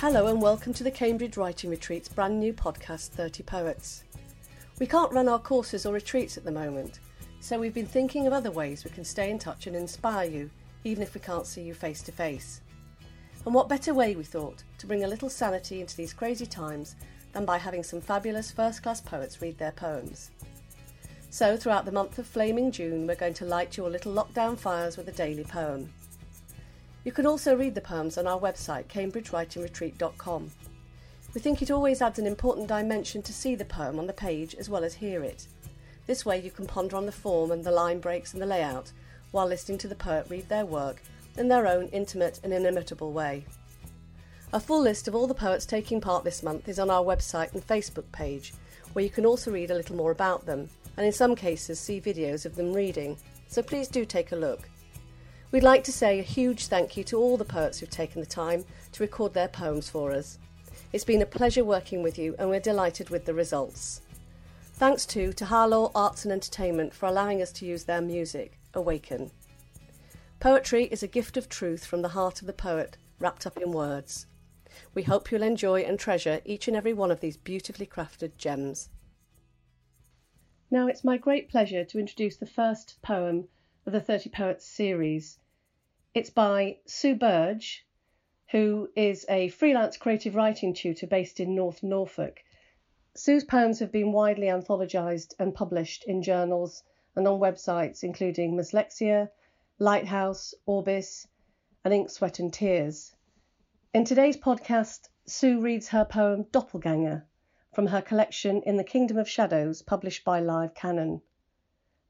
Hello and welcome to the Cambridge Writing Retreat's brand new podcast, 30 Poets. We can't run our courses or retreats at the moment, so we've been thinking of other ways we can stay in touch and inspire you, even if we can't see you face to face. And what better way, we thought, to bring a little sanity into these crazy times than by having some fabulous first-class poets read their poems. So throughout the month of flaming June, we're going to light your little lockdown fires with a daily poem. You can also read the poems on our website, cambridgewritingretreat.com. We think it always adds an important dimension to see the poem on the page as well as hear it. This way you can ponder on the form and the line breaks and the layout while listening to the poet read their work in their own intimate and inimitable way. A full list of all the poets taking part this month is on our website and Facebook page, where you can also read a little more about them, and in some cases see videos of them reading, so please do take a look. We'd like to say a huge thank you to all the poets who've taken the time to record their poems for us. It's been a pleasure working with you and we're delighted with the results. Thanks too to Halaw Arts and Entertainment for allowing us to use their music, Awaken. Poetry is a gift of truth from the heart of the poet, wrapped up in words. We hope you'll enjoy and treasure each and every one of these beautifully crafted gems. Now it's my great pleasure to introduce the first poem of the 30 Poets series. It's by Sue Burge, who is a freelance creative writing tutor based in North Norfolk. Sue's poems have been widely anthologised and published in journals and on websites including Mslexia, Lighthouse, Orbis and Ink, Sweat and Tears. In today's podcast, Sue reads her poem Doppelganger from her collection In the Kingdom of Shadows, published by Live Canon.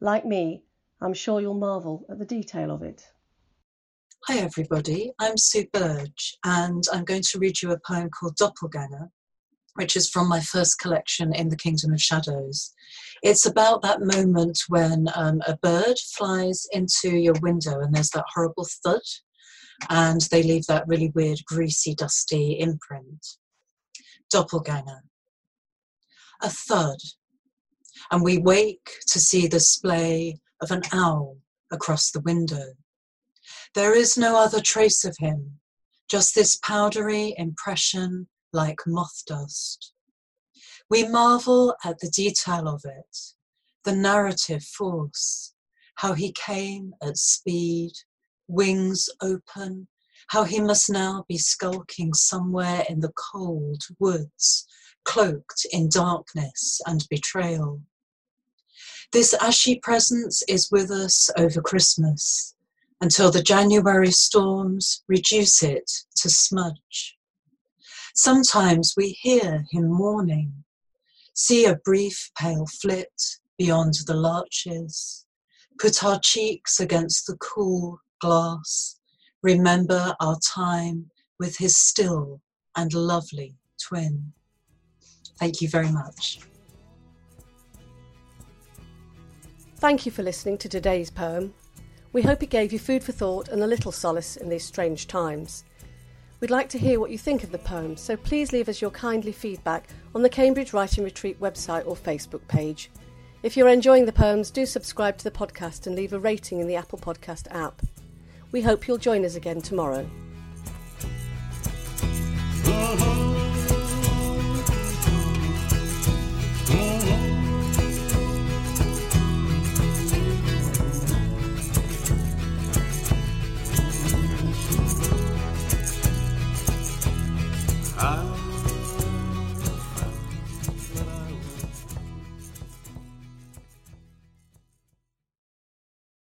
Like me, I'm sure you'll marvel at the detail of it. Hi everybody, I'm Sue Burge and I'm going to read you a poem called Doppelganger, which is from my first collection In the Kingdom of Shadows. It's about that moment when a bird flies into your window and there's that horrible thud and they leave that really weird, greasy, dusty imprint. Doppelganger. A thud. And we wake to see the splay of an owl across the window. There is no other trace of him, just this powdery impression like moth dust. We marvel at the detail of it, the narrative force, how he came at speed, wings open, how he must now be skulking somewhere in the cold woods, cloaked in darkness and betrayal. This ashy presence is with us over Christmas, until the January storms reduce it to smudge. Sometimes we hear him mourning, see a brief pale flit beyond the larches, put our cheeks against the cool glass, remember our time with his still and lovely twin. Thank you very much. Thank you for listening to today's poem. We hope it gave you food for thought and a little solace in these strange times. We'd like to hear what you think of the poem, so please leave us your kindly feedback on the Cambridge Writing Retreat website or Facebook page. If you're enjoying the poems, do subscribe to the podcast and leave a rating in the Apple Podcast app. We hope you'll join us again tomorrow.